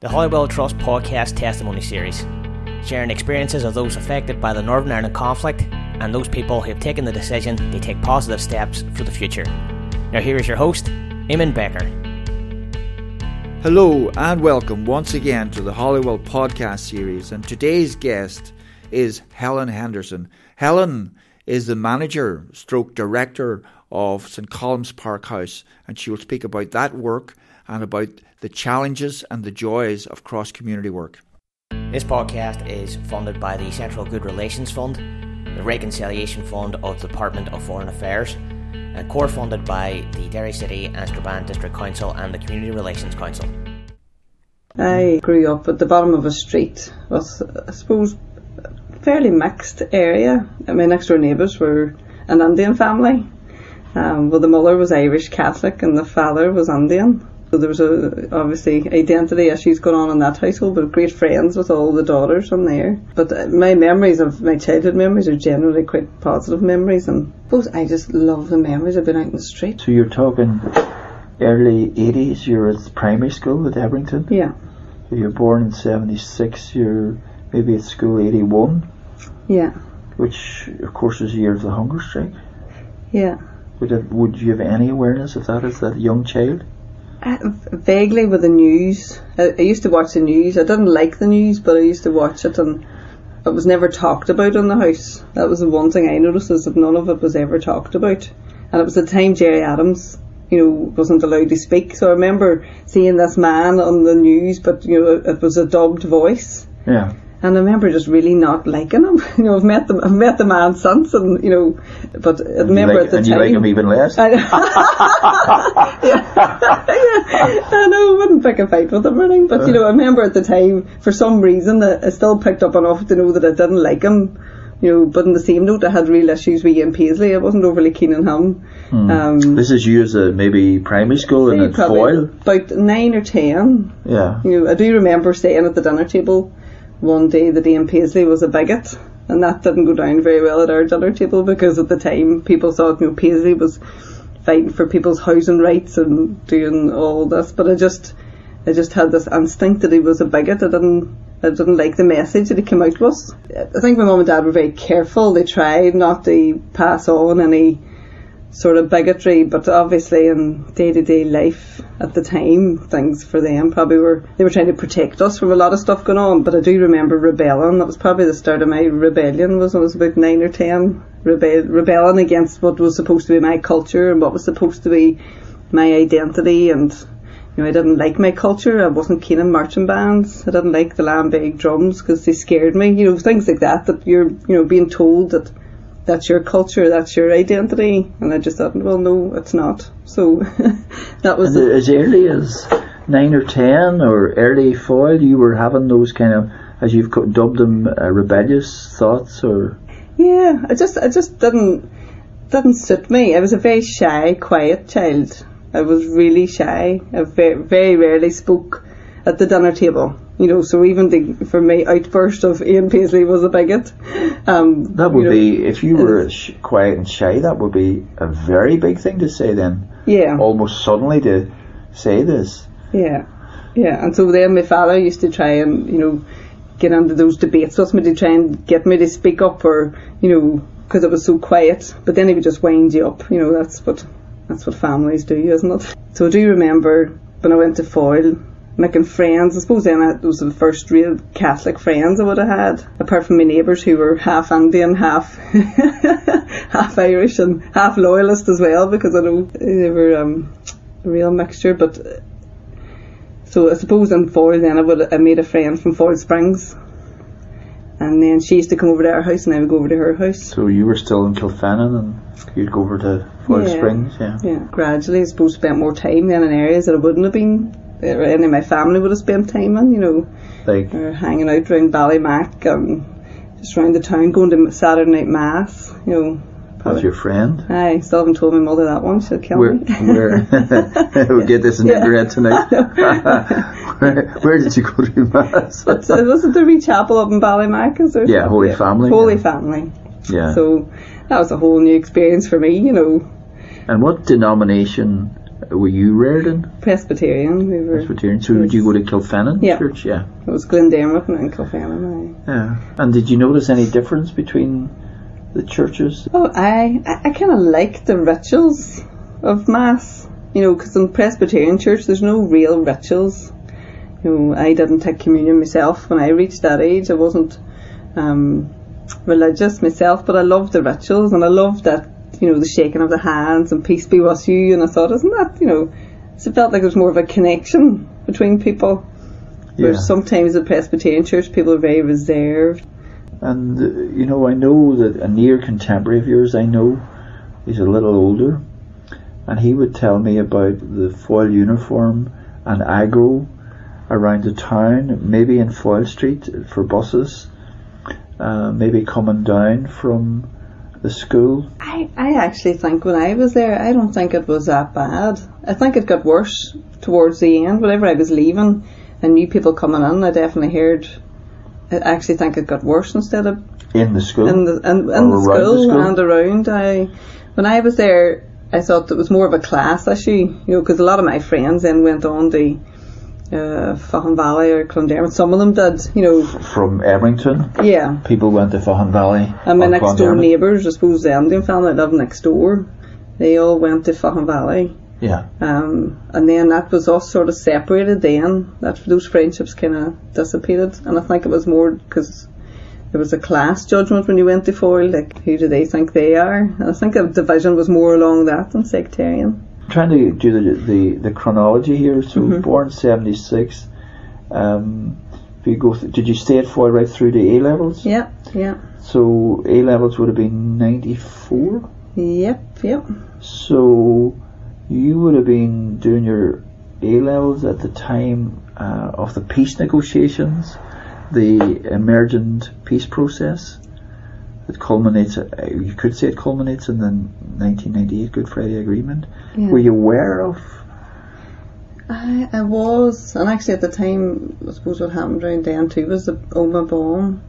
the Holywell Trust podcast testimony series, sharing experiences of those affected by the Northern Ireland conflict and those people who have taken the decision to take positive steps for the future. Now here is your host, Eamon Becker. Hello and welcome once again to the Holywell podcast series, and today's guest is Helen Henderson. Helen is the manager / director of St. Columb's Park House, and she will speak about that work and about the challenges and the joys of cross-community work. This podcast is funded by the Central Good Relations Fund, the Reconciliation Fund of the Department of Foreign Affairs, and core funded by the Derry City and Strabane District Council and the Community Relations Council. I grew up at the bottom of a street with, I suppose, a fairly mixed area. My next door neighbours were an Indian family. Well, the mother was Irish Catholic and the father was Indian. So there was obviously identity issues going on in that household, but great friends with all the daughters on there. But my memories of my childhood memories are generally quite positive memories, and I suppose I just love the memories of being out in the street. So you're talking early 80s, you're at primary school at Everington? Yeah. If you're born in 76, you're maybe at school 81? Yeah. Which, of course, is the year of the hunger strike? Yeah. Would you have any awareness of that as that young child? Vaguely with the news. I used to watch the news. I didn't like the news, but I used to watch it, and it was never talked about in the house. That was the one thing I noticed, is that none of it was ever talked about. And it was the time Gerry Adams, wasn't allowed to speak. So I remember seeing this man on the news, but, it was a dubbed voice. Yeah. And I remember just really not liking him. I've met the man since, and but I remember at the time. And you like him even less? I know. I know, I wouldn't pick a fight with him or anything, but I remember at the time, for some reason, that I still picked up enough to know that I didn't like him. But on the same note, I had real issues with Ian Paisley. I wasn't overly keen on him. This is you as a maybe primary school and at Foyle? About 9 or 10. Yeah. I do remember staying at the dinner table one day that Ian Paisley was a bigot, and that didn't go down very well at our dinner table, because at the time people thought Paisley was fighting for people's housing rights and doing all this, but I just had this instinct that he was a bigot. I didn't like the message that he came out with. I think my mum and dad were very careful. They tried not to pass on any sort of bigotry, but obviously in day-to-day life at the time, things for them probably they were trying to protect us from a lot of stuff going on. But I do remember rebelling. That was probably the start of my rebellion, was when I was about 9 or 10, rebelling against what was supposed to be my culture and what was supposed to be my identity. And I didn't like my culture. I wasn't keen on marching bands. I didn't like the Lambeg drums because they scared me, things like that you're being told that that's your culture, that's your identity. And I just thought, well, no, it's not. So that was... As early as 9 or 10 or early Foyle, you were having those kind of, as you've dubbed them, rebellious thoughts? Or... Yeah, I just didn't suit me. I was a very shy, quiet child. I was really shy. I very, very rarely spoke at the dinner table. So even for my outburst of Ian Paisley was a bigot. That would be, if you were quiet and shy, that would be a very big thing to say then. Yeah. Almost suddenly to say this. Yeah. Yeah, and so then my father used to try and, get into those debates with me to try and get me to speak up, or, because I was so quiet. But then he would just wind you up. That's what families do, isn't it? So I do remember when I went to Foyle, making friends. I suppose then those were the first real Catholic friends I would have had, apart from my neighbours who were half Indian, half Irish and half Loyalist as well, because I know they were a real mixture. But so I suppose in Foyle then I made a friend from Foyle Springs, and then she used to come over to our house and I would go over to her house. So you were still in Kilfennan and you'd go over to Foyle Springs? Yeah. Yeah. Gradually I suppose spent more time then in areas that I wouldn't have been, any of my family would have spent time in, like hanging out around Ballymac and just around the town, going to Saturday night mass, As your friend? I still haven't told my mother that one, she'll kill me. We'll get this in the bread tonight. Where did you go to mass? Wasn't there a chapel up in Ballymac? Is there? Yeah, Holy Family. Holy Family. Yeah. So that was a whole new experience for me, And what denomination Were you Reardon? Presbyterian. We were Presbyterian. So would you go to Kilfennan Church? Yeah. It was Glendermott and Kilfennan. Yeah. And did you notice any difference between the churches? Oh, I kind of like the rituals of Mass. You know, because in Presbyterian Church there's no real rituals. You know, I didn't take communion myself when I reached that age. I wasn't religious myself, but I loved the rituals and I loved that, you know, the shaking of the hands and peace be with you, and I thought, isn't that, you know, so it felt like it was more of a connection between people. Yeah. Whereas sometimes at Presbyterian Church people are very reserved. And, you know, I know that a near contemporary of yours, I know, he's a little older, and he would tell me about the Foyle uniform and aggro around the town, maybe in Foyle Street for buses, maybe coming down from the school. I actually think when I was there, I don't think it was that bad. I think it got worse towards the end. Whenever I was leaving and new people coming in, I definitely heard... I actually think it got worse instead of... In the school? In the school and around. When I was there, I thought it was more of a class issue, you know, because a lot of my friends then went on to Faughan Valley or Clondermot. Some of them did, you know. From Edmonton? Yeah. People went to Faughan Valley. And my next door neighbours, I suppose the Andy family that lived next door, they all went to Faughan Valley. Yeah. And then that was all sort of separated then. Those friendships kind of dissipated. And I think it was more because there was a class judgment when you went to Foyle, like who do they think they are? And I think the division was more along that than sectarian. I'm trying to do the chronology here. So born 76. If you go did you stay at Foyle right through to A-levels? Yeah, yeah. So A-levels would have been 94? Yep. So... You would have been doing your A-levels at the time of the peace negotiations, the emergent peace process. It culminates, you could say it culminates in the 1998 Good Friday Agreement. Yeah. Were you aware of? I was, and actually at the time, I suppose what happened around then too was the Omagh Bomb.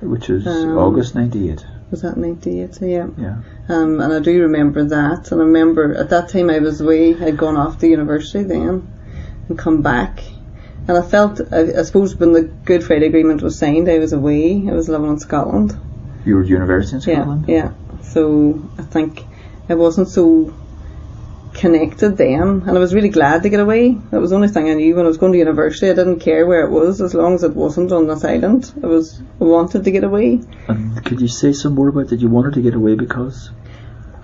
Which was August 98. Was that 98? Yeah. And I do remember that. And I remember at that time I was away. I'd gone off to university then and come back. And I felt, I suppose, when the Good Friday Agreement was signed, I was away. I was living in Scotland. You were at university in Scotland? Yeah. So I think I wasn't so connected then. And I was really glad to get away. That was the only thing I knew when I was going to university. I didn't care where it was as long as it wasn't on this island. I wanted to get away. And could you say some more about that? You wanted to get away because?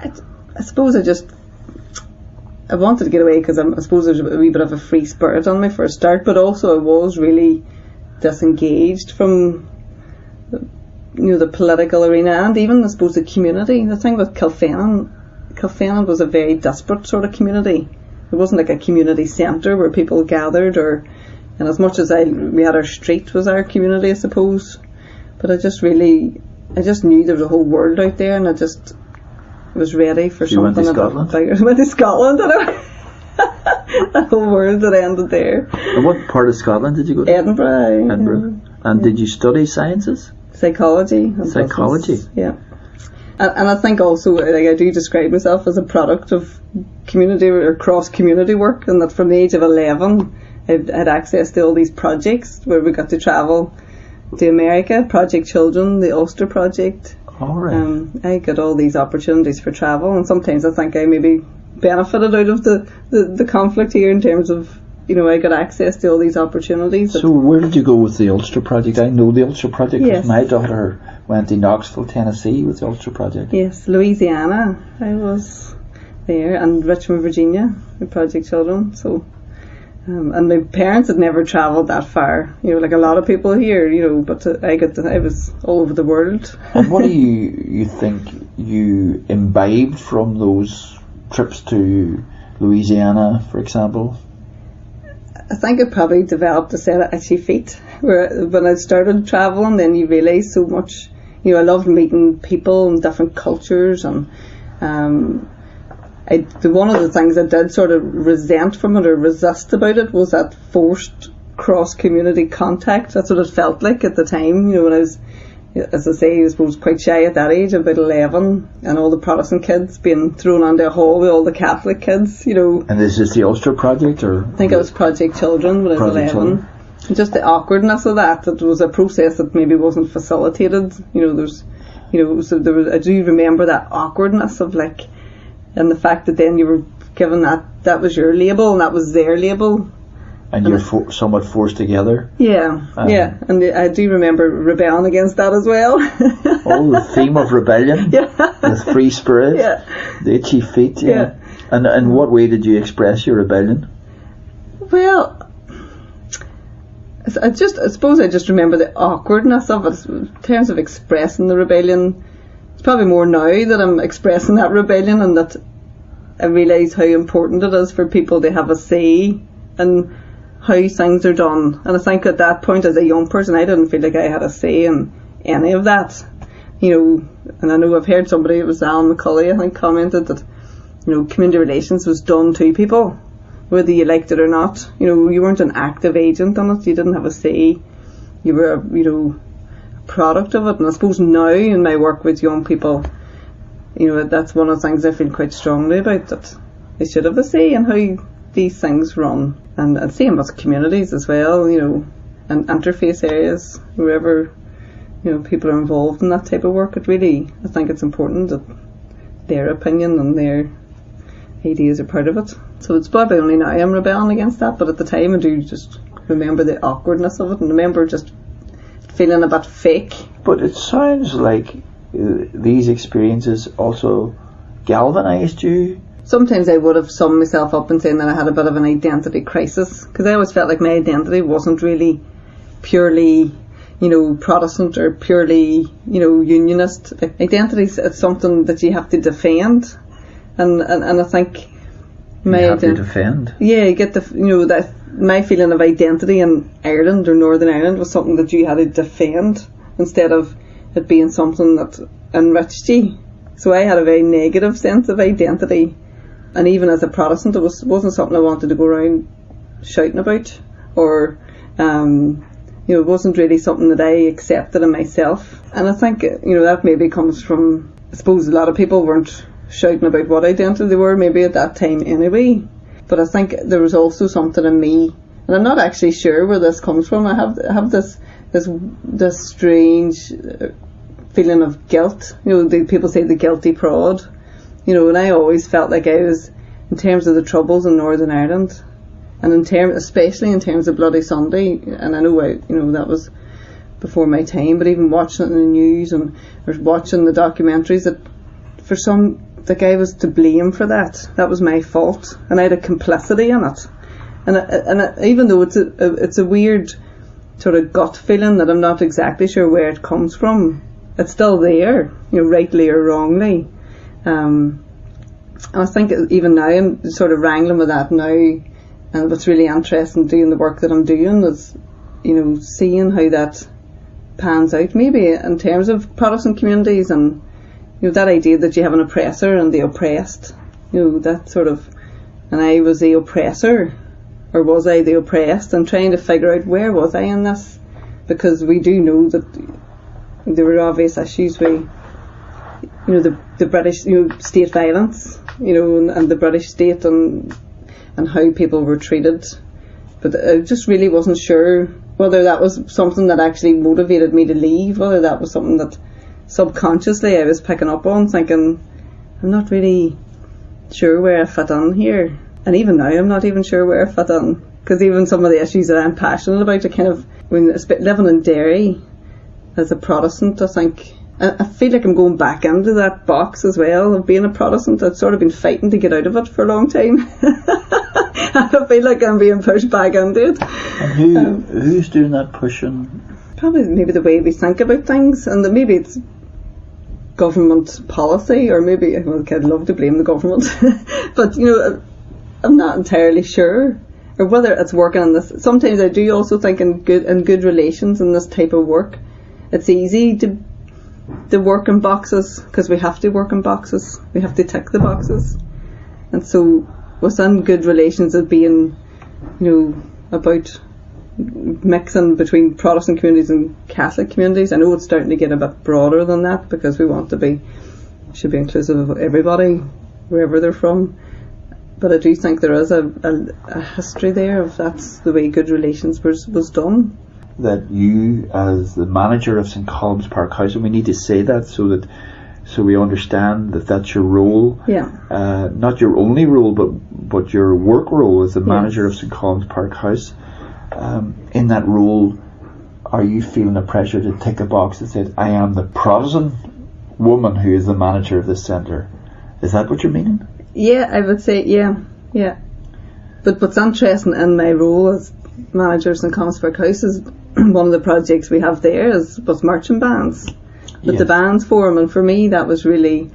I suppose I wanted to get away because I suppose there's a wee bit of a free spirit on me for a start, but also I was really disengaged from the political arena and even I suppose the community. The thing with Kilfennan was a very disparate sort of community. It wasn't like a community centre where people gathered, and as much as we had our street was our community, I suppose. But I just knew there was a whole world out there, and I just was ready for something. I went to Scotland, the whole world that ended there. And what part of Scotland did you go to? Edinburgh. And did you study sciences? Psychology. Business, yeah. And I think also, like, I do describe myself as a product of community or cross-community work, and that from the age of 11 I had access to all these projects where we got to travel to America, Project Children, the Ulster Project. All right. I got all these opportunities for travel, and sometimes I think I maybe benefited out of the conflict here in terms of, you know, I got access to all these opportunities. So where did you go with the Ulster Project? I know the Ulster Project because my daughter went to Knoxville, Tennessee with the Ulster Project. Yes, Louisiana. I was there, and Richmond, Virginia, with Project Children. So, and my parents had never travelled that far. You know, like a lot of people here. You know, but I was all over the world. And what do you think you imbibed from those trips to Louisiana, for example? I think it probably developed a set of itchy feet. When I started travelling, then you realise so much. You know, I loved meeting people and different cultures, and one of the things I did sort of resent from it or resist about it was that forced cross-community contact. That's what it felt like at the time. You know, when I was as I say, I suppose quite shy at that age, about 11, and all the Protestant kids being thrown onto a hall with all the Catholic kids, you know. And is this the Ulster Project, or? I think it was Project Children when I was 11. Children. Just the awkwardness of that. It was a process that maybe wasn't facilitated. You know, there's, you know, so there was, I do remember that awkwardness of like, and the fact that then you were given that was your label and that was their label. And you were somewhat forced together. Yeah, yeah. And I do remember rebelling against that as well. Oh, the theme of rebellion. Yeah. The free spirit. Yeah. The itchy feet. Yeah. Yeah. And in what way did you express your rebellion? Well, I suppose I just remember the awkwardness of it in terms of expressing the rebellion. It's probably more now that I'm expressing that rebellion and that I realise how important it is for people to have a say in how things are done. And I think at that point, as a young person, I didn't feel like I had a say in any of that. You know, and I know I've heard somebody, it was Alan McCulley, I think, commented that, you know, community relations was done to people, whether you liked it or not. You know, you weren't an active agent on it, you didn't have a say, you were a, you know, a product of it. And I suppose now in my work with young people, you know, that's one of the things I feel quite strongly about, that they should have a say in how these things run. And same with communities as well, you know, and interface areas, wherever, you know, people are involved in that type of work. It really, I think it's important that their opinion and their ideas are part of it. So it's probably only now I'm rebelling against that, but at the time I do just remember the awkwardness of it and remember just feeling a bit fake. But it sounds like these experiences also galvanised you. Sometimes I would have summed myself up in saying that I had a bit of an identity crisis, because I always felt like my identity wasn't really purely, you know, Protestant or purely, you know, Unionist. Like, identity is something that you have to defend. And I think my you have to defend. Yeah, you get the, you know, that my feeling of identity in Ireland or Northern Ireland was something that you had to defend instead of it being something that enriched you. So I had a very negative sense of identity, and even as a Protestant, it wasn't something I wanted to go around shouting about, or you know, it wasn't really something that I accepted in myself. And I think, you know, that maybe comes from, I suppose a lot of people weren't shouting about what identity they were maybe at that time anyway, but I think there was also something in me, and I'm not actually sure where this comes from. I have this strange feeling of guilt. You know, people say the guilty prod, you know, and I always felt like I was, in terms of the troubles in Northern Ireland, and especially in terms of Bloody Sunday, and I know, you know, that was before my time, but even watching it in the news and watching the documentaries, that for some, like, I was to blame for that. That was my fault, and I had a complicity in it. And even though it's a weird sort of gut feeling that I'm not exactly sure where it comes from, it's still there, you know, rightly or wrongly. And I think even now I'm sort of wrangling with that now. And what's really interesting doing the work that I'm doing is, you know, seeing how that pans out, maybe in terms of Protestant communities and, you know, that idea that you have an oppressor and the oppressed, you know, that sort of, and I was the oppressor, or was I the oppressed, and trying to figure out where was I in this, because we do know that there were obvious issues with, you know, the British, you know, state violence, you know, and the British state and how people were treated. But I just really wasn't sure whether that was something that actually motivated me to leave, whether that was something that subconsciously I was picking up on, thinking I'm not really sure where I fit in here. And even now I'm not even sure where I fit in, because even some of the issues that I'm passionate about are kind of, when living in Derry as a Protestant, I think I feel like I'm going back into that box as well of being a Protestant. I've sort of been fighting to get out of it for a long time. I feel like I'm being pushed back into it. And who's doing that pushing? Probably maybe the way we think about things, and that maybe it's government policy, or maybe, well, I'd love to blame the government, but, you know, I'm not entirely sure, or whether it's working on this. Sometimes I do also think in good relations in this type of work, it's easy to work in boxes, because we have to work in boxes, we have to tick the boxes, and so within good relations of being, you know, about mixing between Protestant communities and Catholic communities. I know it's starting to get a bit broader than that, because we want to be, should be inclusive of everybody, wherever they're from. But I do think there is a history there of that's the way good relations was done. That you, as the manager of St. Columb's Park House, and we need to say that so we understand that that's your role. Yeah. Not your only role, but your work role as the manager of St. Columb's Park House. In that role, are you feeling the pressure to tick a box that says, I am the Protestant woman who is the manager of this centre? Is that what you're meaning? Yeah, I would say, yeah. But what's interesting in my role as manager of St. Columb's Park House is one of the projects we have there was marching bands. With the Bands Forum, and for me that was really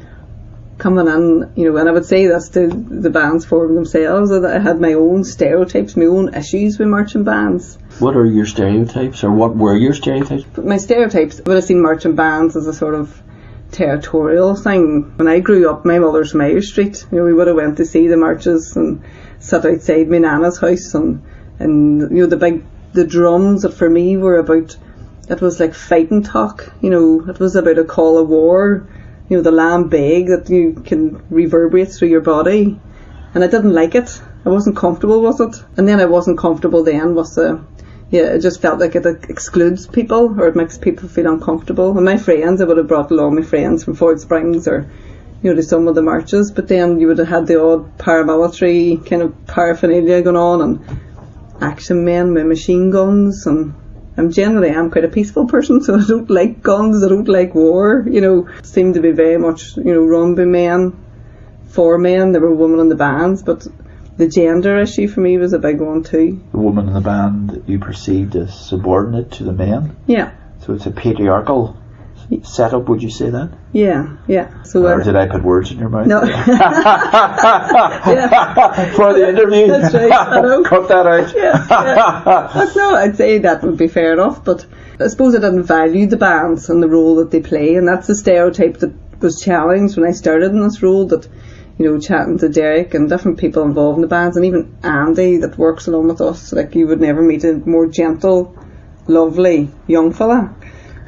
coming in, you know, and I would say that's to the Bands Forum themselves, that I had my own stereotypes, my own issues with marching bands. What are your stereotypes, or what were your stereotypes? But my stereotypes, I would have seen marching bands as a sort of territorial thing. When I grew up, my mother's from Mayor Street, you know, we would have went to see the marches and sat outside my nana's house, and you know, the drums that for me were about, it was like fighting talk, you know, it was about a call of war, you know, the lambeg that you can reverberate through your body, and I didn't like it. I wasn't comfortable with it, and then I wasn't comfortable then with the, yeah, it just felt like it excludes people, or it makes people feel uncomfortable. And my friends, I would have brought along my friends from Foyle Springs, or, you know, to some of the marches, but then you would have had the odd paramilitary kind of paraphernalia going on, and action men with machine guns, and I'm quite a peaceful person, so I don't like guns, I don't like war, you know. It seemed to be very much, you know, run by men, for men. There were women in the bands, but the gender issue for me was a big one too. The woman in the band you perceived as subordinate to the men? Yeah. So it's a patriarchal setup, would you say that? Yeah. So or did I put words in your mouth? No. For the interview. That's right. Hello. Cut that out. Yeah. No, I'd say that would be fair enough, but I suppose I didn't value the bands and the role that they play, and that's the stereotype that was challenged when I started in this role, that, you know, chatting to Derek and different people involved in the bands, and even Andy that works along with us, like you would never meet a more gentle, lovely young fella.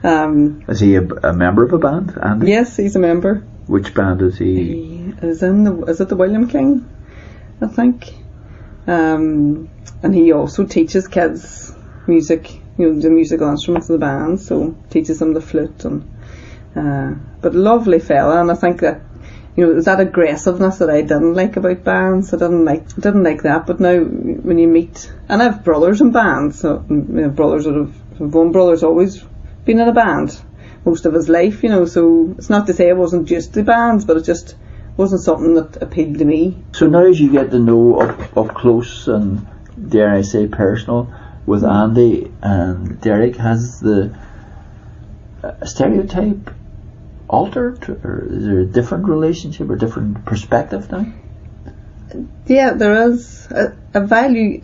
Is he a member of a band, Andy? Yes, he's a member. Which band is he? He is in is it the William King, I think. And he also teaches kids music, you know, the musical instruments of the band, so teaches them the flute. And but lovely fella, and I think that, you know, it was that aggressiveness that I didn't like about bands. I didn't like that. But now when you meet, and I have brothers in bands, so one brother's always been in a band most of his life, you know, so it's not to say it wasn't just the bands, but it just wasn't something that appealed to me. So now as you get to know up close and, dare I say, personal with Andy and Derek, has the stereotype altered, or is there a different relationship or different perspective now? Yeah, there is. I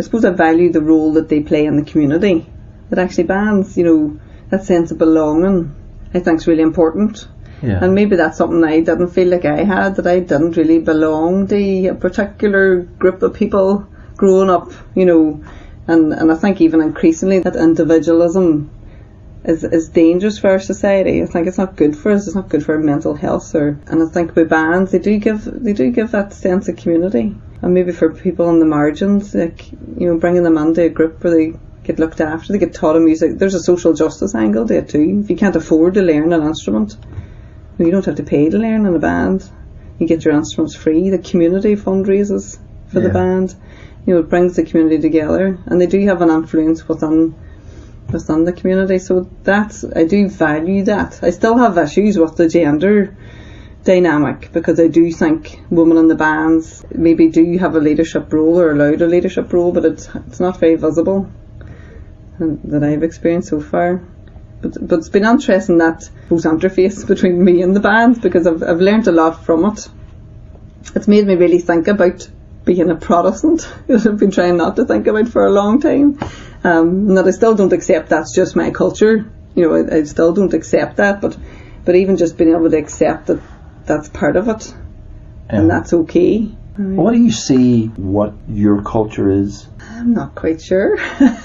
suppose I value the role that they play in the community, that actually bands, you know, that sense of belonging, I think, is really important. Yeah. And maybe that's something I didn't feel like I had, that I didn't really belong to a particular group of people growing up, you know. And I think even increasingly that individualism is dangerous for our society. I think it's not good for us. It's not good for our mental health. And I think with bands, they do give that sense of community. And maybe for people on the margins, like, you know, bringing them into a group where they get looked after, they get taught in music. There's a social justice angle there too. If you can't afford to learn an instrument, you don't have to pay to learn in a band. You get your instruments free. The community fundraises for the band. You know, it brings the community together, and they do have an influence within the community. So that's, I do value that. I still have issues with the gender dynamic, because I do think women in the bands maybe do have a leadership role, or allowed a leadership role, but it's not very visible that I've experienced so far, but it's been interesting, that whose interface between me and the band, because I've learned a lot from it. It's made me really think about being a Protestant, that I've been trying not to think about for a long time, and that I still don't accept that's just my culture, you know. I still don't accept that, but even just being able to accept that that's part of it, and that's okay. What do you see what your culture is? I'm not quite sure. I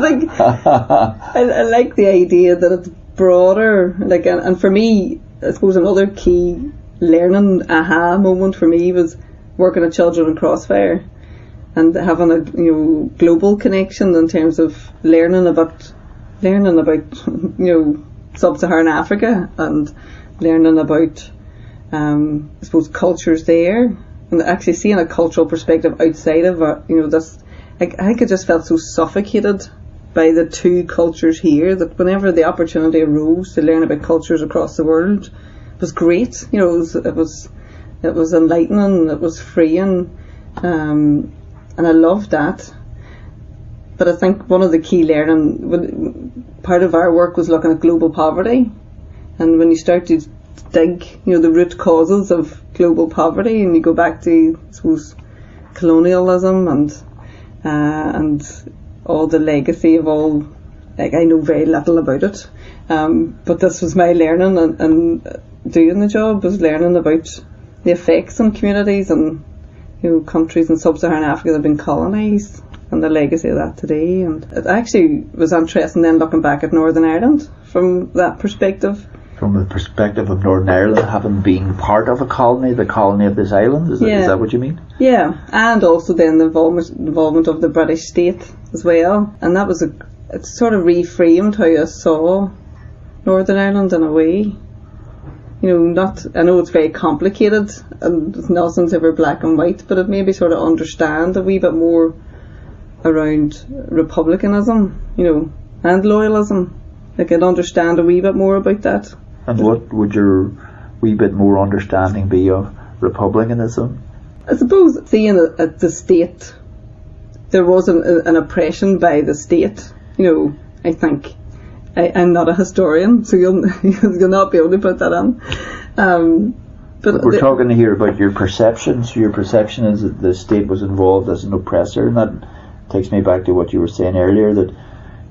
think I like the idea that it's broader, like, and for me, I suppose another key learning aha moment for me was working at Children in Crossfire and having a global connection in terms of learning about Sub-Saharan Africa and learning about I suppose cultures there, and actually seeing a cultural perspective outside of this. I think I just felt so suffocated by the two cultures here that whenever the opportunity arose to learn about cultures across the world, it was great. It was enlightening, it was freeing, and I loved that. But I think one of the key learning, part of our work was looking at global poverty, and when you start to dig, the root causes of global poverty, and you go back to, I suppose, colonialism and all the legacy of all. Like, I know very little about it, but this was my learning, and doing the job was learning about the effects on communities and countries in Sub-Saharan Africa that have been colonised, and the legacy of that today. And it actually was interesting then looking back at Northern Ireland from that perspective. From the perspective of Northern Ireland, having been part of a colony, the colony of this island, is that what you mean? Yeah, and also then the involvement of the British state as well, and that was it sort of reframed how I saw Northern Ireland in a way. I know it's very complicated and nothing's ever black and white, but it made me sort of understand a wee bit more around republicanism, and loyalism. I could understand a wee bit more about that. And what would your wee bit more understanding be of republicanism? I suppose seeing at the state, there was an oppression by the state. I think I'm not a historian, so you'll not be able to put that on. But we're talking here about your perceptions. Your perception is that the state was involved as an oppressor, and that takes me back to what you were saying earlier, that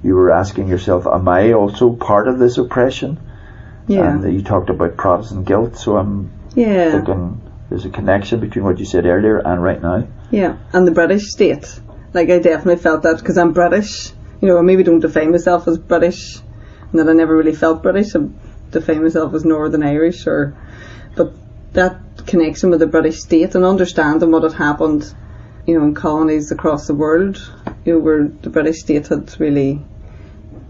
you were asking yourself, am I also part of this oppression? Yeah. And you talked about Protestant guilt, so I'm thinking there's a connection between what you said earlier and right now. Yeah, and the British state. Like, I definitely felt that because I'm British. I maybe don't define myself as British, and that I never really felt British. I define myself as Northern Irish, but that connection with the British state and understanding what had happened, in colonies across the world, where the British state had really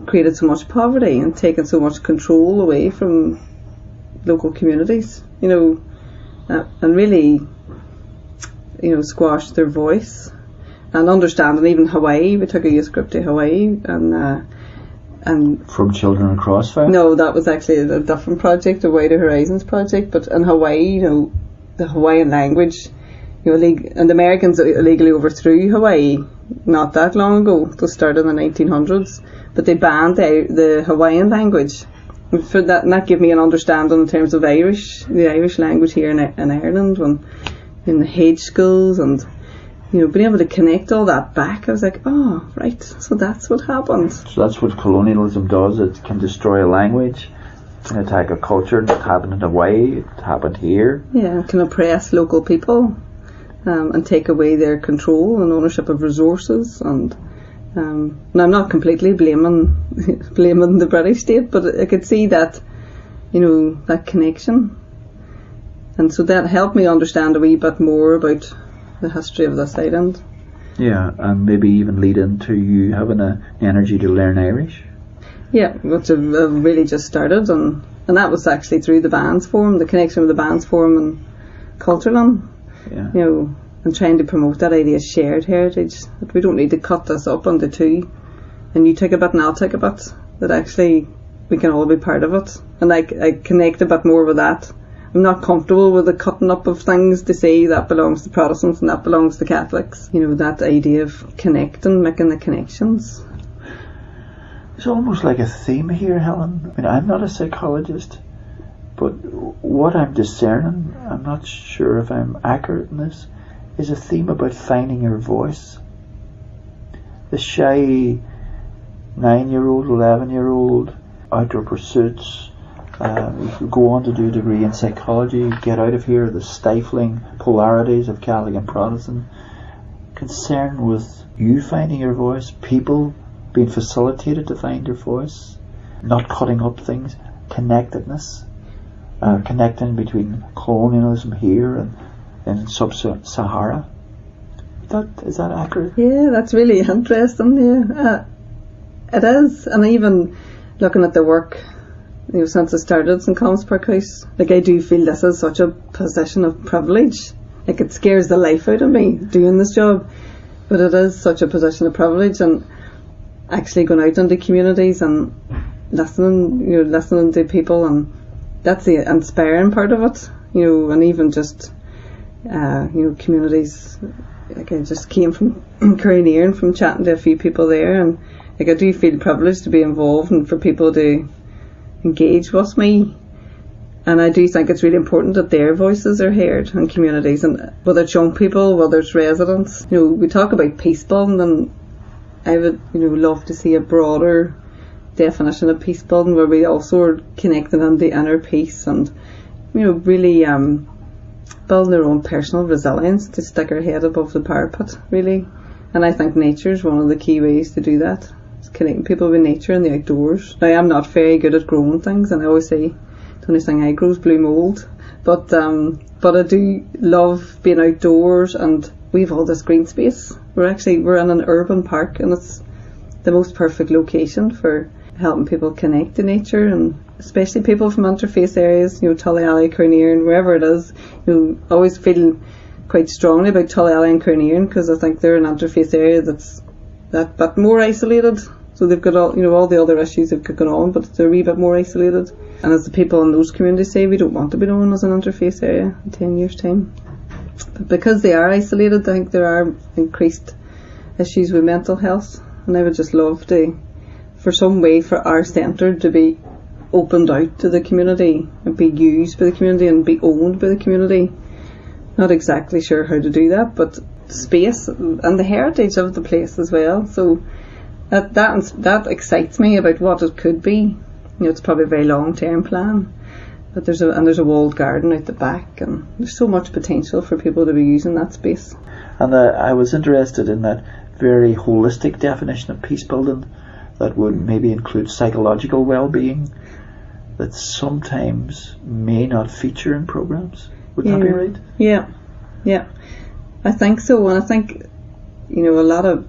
created so much poverty and taken so much control away from local communities, and really, squashed their voice. And understanding even Hawaii, we took a youth group to Hawaii, and from Children in Crossfire. No, that was actually a different project, a Wider Horizons project. But in Hawaii, the Hawaiian language. And the Americans illegally overthrew Hawaii not that long ago. They started in the 1900s, but they banned the Hawaiian language. And that gave me an understanding in terms of the Irish language here in Ireland, when in the Hage schools, and being able to connect all that back. I was like, oh right, so that's what happened. So that's what colonialism does. It can destroy a language, can attack a culture. And it happened in Hawaii. It happened here. Yeah, it can oppress local people. And take away their control and ownership of resources, and I'm not completely blaming the British state, but I could see that, that connection, and so that helped me understand a wee bit more about the history of this island. Yeah, and maybe even lead into you having an energy to learn Irish. Yeah, which I've really just started, and that was actually through the Bands Forum, the connection with the Bands Forum and Cultureland. Yeah. And trying to promote that idea of shared heritage, that we don't need to cut this up into two, and you take a bit and I'll take a bit, that actually we can all be part of it. And I connect a bit more with that. I'm not comfortable with the cutting up of things to say that belongs to Protestants and that belongs to Catholics. That idea of connecting, making the connections. It's almost like a theme here, Helen. I'm not a psychologist, but what I'm discerning, I'm not sure if I'm accurate in this, is a theme about finding your voice. The shy 9-year-old, 11-year-old, outdoor pursuits, go on to do a degree in psychology, get out of here, the stifling polarities of Catholic and Protestant, concerned with you finding your voice, people being facilitated to find your voice, not cutting up things, connectedness, connecting between colonialism here and in Sub-Sahara. Is that accurate? Yeah, that's really interesting. Yeah, it is. And even looking at the work, you know, since I started St. Columb's Park House, like, I do feel this is such a position of privilege. Like, it scares the life out of me doing this job, but it is such a position of privilege. And actually going out into communities and listening, you know, listening to people, and that's the inspiring part of it, you know. And even just, you know, communities. Like, I just came from Kurnier and from chatting to a few people there, and like, I do feel privileged to be involved and for people to engage with me. And I do think it's really important that their voices are heard in communities, and whether it's young people, whether it's residents. You know, we talk about peace building, and I would, you know, love to see a broader definition of peace building where we also are connected on the inner peace, and, you know, really building their own personal resilience to stick our head above the parapet, really. And I think nature is one of the key ways to do that. It's connecting people with nature and the outdoors. Now, I'm not very good at growing things, and I always say the only thing I grow is blue mould. But I do love being outdoors, and we've all this green space. We're in an urban park, and it's the most perfect location for helping people connect to nature, and especially people from interface areas, you know, Tullyally, Kurnier, and wherever it is. You know, always feel quite strongly about Tullyally and Kurnier, because I think they're an interface area that's that bit more isolated. So they've got all, you know, all the other issues they've got going on, but they're a wee bit more isolated. And as the people in those communities say, we don't want to be known as an interface area in 10 years' time. But because they are isolated, I think there are increased issues with mental health, and I would just love to, for some way, for our centre to be opened out to the community and be used by the community and be owned by the community. Not exactly sure how to do that, but space and the heritage of the place as well. So that excites me about what it could be. You know, it's probably a very long-term plan, but there's a walled garden out the back, and there's so much potential for people to be using that space. And I was interested in that very holistic definition of peace building that would maybe include psychological well-being, that sometimes may not feature in programs. Would that be right? Yeah, I think so. And I think, you know,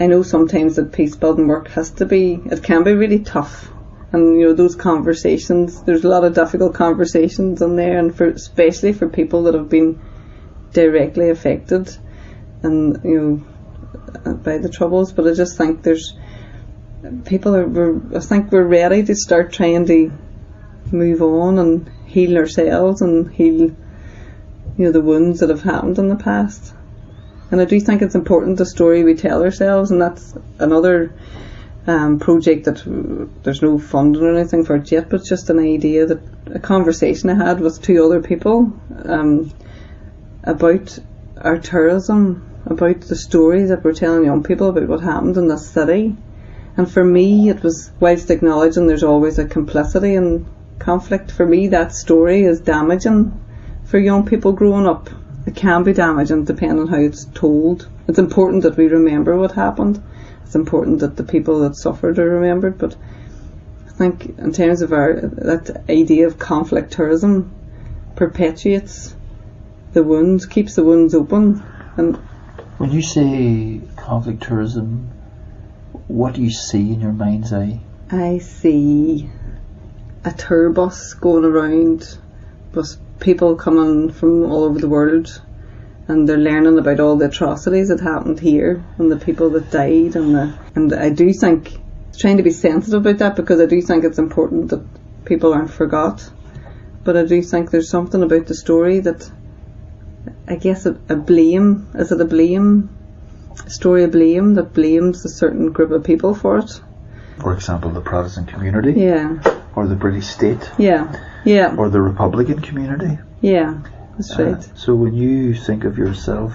I know sometimes that peace building work it can be really tough, and, you know, those conversations, there's a lot of difficult conversations in there, and especially for people that have been directly affected, and, you know, by the troubles. But I just think I think we're ready to start trying to move on and heal ourselves and heal, you know, the wounds that have happened in the past. And I do think it's important the story we tell ourselves, and that's another project that there's no funding or anything for it yet, but just an idea, that a conversation I had with two other people about our tourism, about the stories that we're telling young people about what happened in this city. And for me, it was, whilst acknowledging there's always a complicity and conflict, for me that story is damaging for young people growing up. It can be damaging depending on how it's told. It's important that we remember what happened. It's important that the people that suffered are remembered. But I think in terms of that idea of conflict tourism, perpetuates the wounds, keeps the wounds open. And when you say conflict tourism, what do you see in your mind's eye? I see a tour bus going around with people coming from all over the world, and they're learning about all the atrocities that happened here and the people that died, and I do think trying to be sensitive about that, because I do think it's important that people aren't forgot. But I do think there's something about the story that, I guess, a story of blame that blames a certain group of people for it. For example, the Protestant community. Yeah. Or the British state. Yeah. Yeah. Or the Republican community. Yeah, that's right. So when you think of yourself,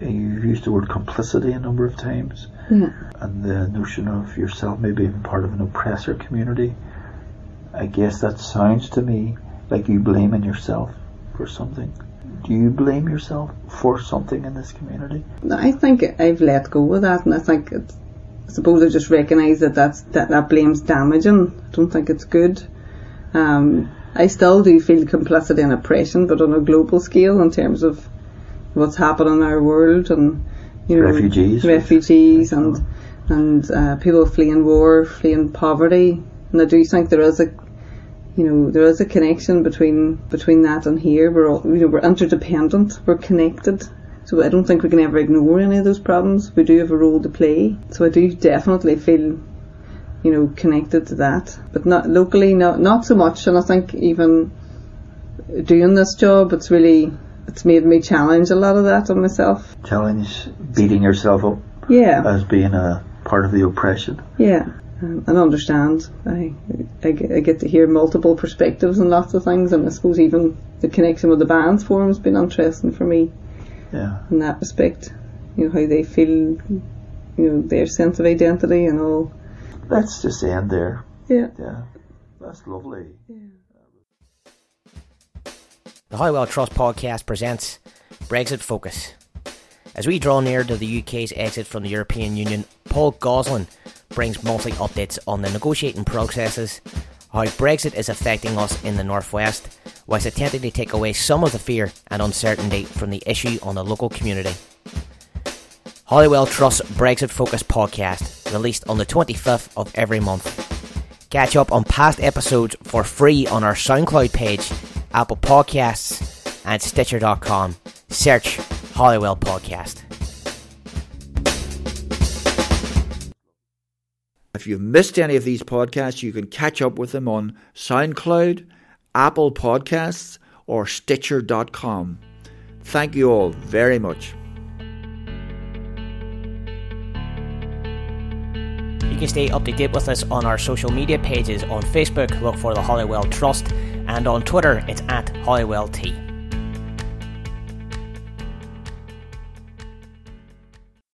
you've used the word complicity a number of times. Yeah. And the notion of yourself maybe being part of an oppressor community. I guess that sounds to me like you blaming yourself for something. Do you blame yourself for something in this community? I think I've let go of that, and I think it's, I suppose I just recognise that that blame's damaging. I don't think it's good. I still do feel complicity and oppression, but on a global scale in terms of what's happening in our world, and you know, refugees, and people fleeing war, fleeing poverty, and I do think there is a, you know, there is a connection between that and here. We're all, you know, we're interdependent, we're connected. So I don't think we can ever ignore any of those problems. We do have a role to play. So I do definitely feel, you know, connected to that. But not locally, not so much. And I think even doing this job, it's made me challenge a lot of that on myself. Challenge beating yourself up. Yeah. As being a part of the oppression. Yeah. And understand. I get to hear multiple perspectives and lots of things. And I suppose even the connection with the Bands Forum has been interesting for me. Yeah. In that respect, you know, how they feel, you know, their sense of identity and all. Let's just end there. Yeah. Yeah. That's lovely. Yeah. The Holywell Trust podcast presents Brexit Focus. As we draw near to the UK's exit from the European Union, Paul Goslin brings monthly updates on the negotiating processes, how Brexit is affecting us in the Northwest, whilst attempting to take away some of the fear and uncertainty from the issue on the local community. Holywell Trust's Brexit Focus podcast, released on the 25th of every month. Catch up on past episodes for free on our SoundCloud page, Apple Podcasts and Stitcher.com. Search Holywell Podcast. If you've missed any of these podcasts, you can catch up with them on SoundCloud, Apple Podcasts, or Stitcher.com. Thank you all very much. You can stay up to date with us on our social media pages. On Facebook, look for the Holywell Trust, and on Twitter, it's @HolywellT.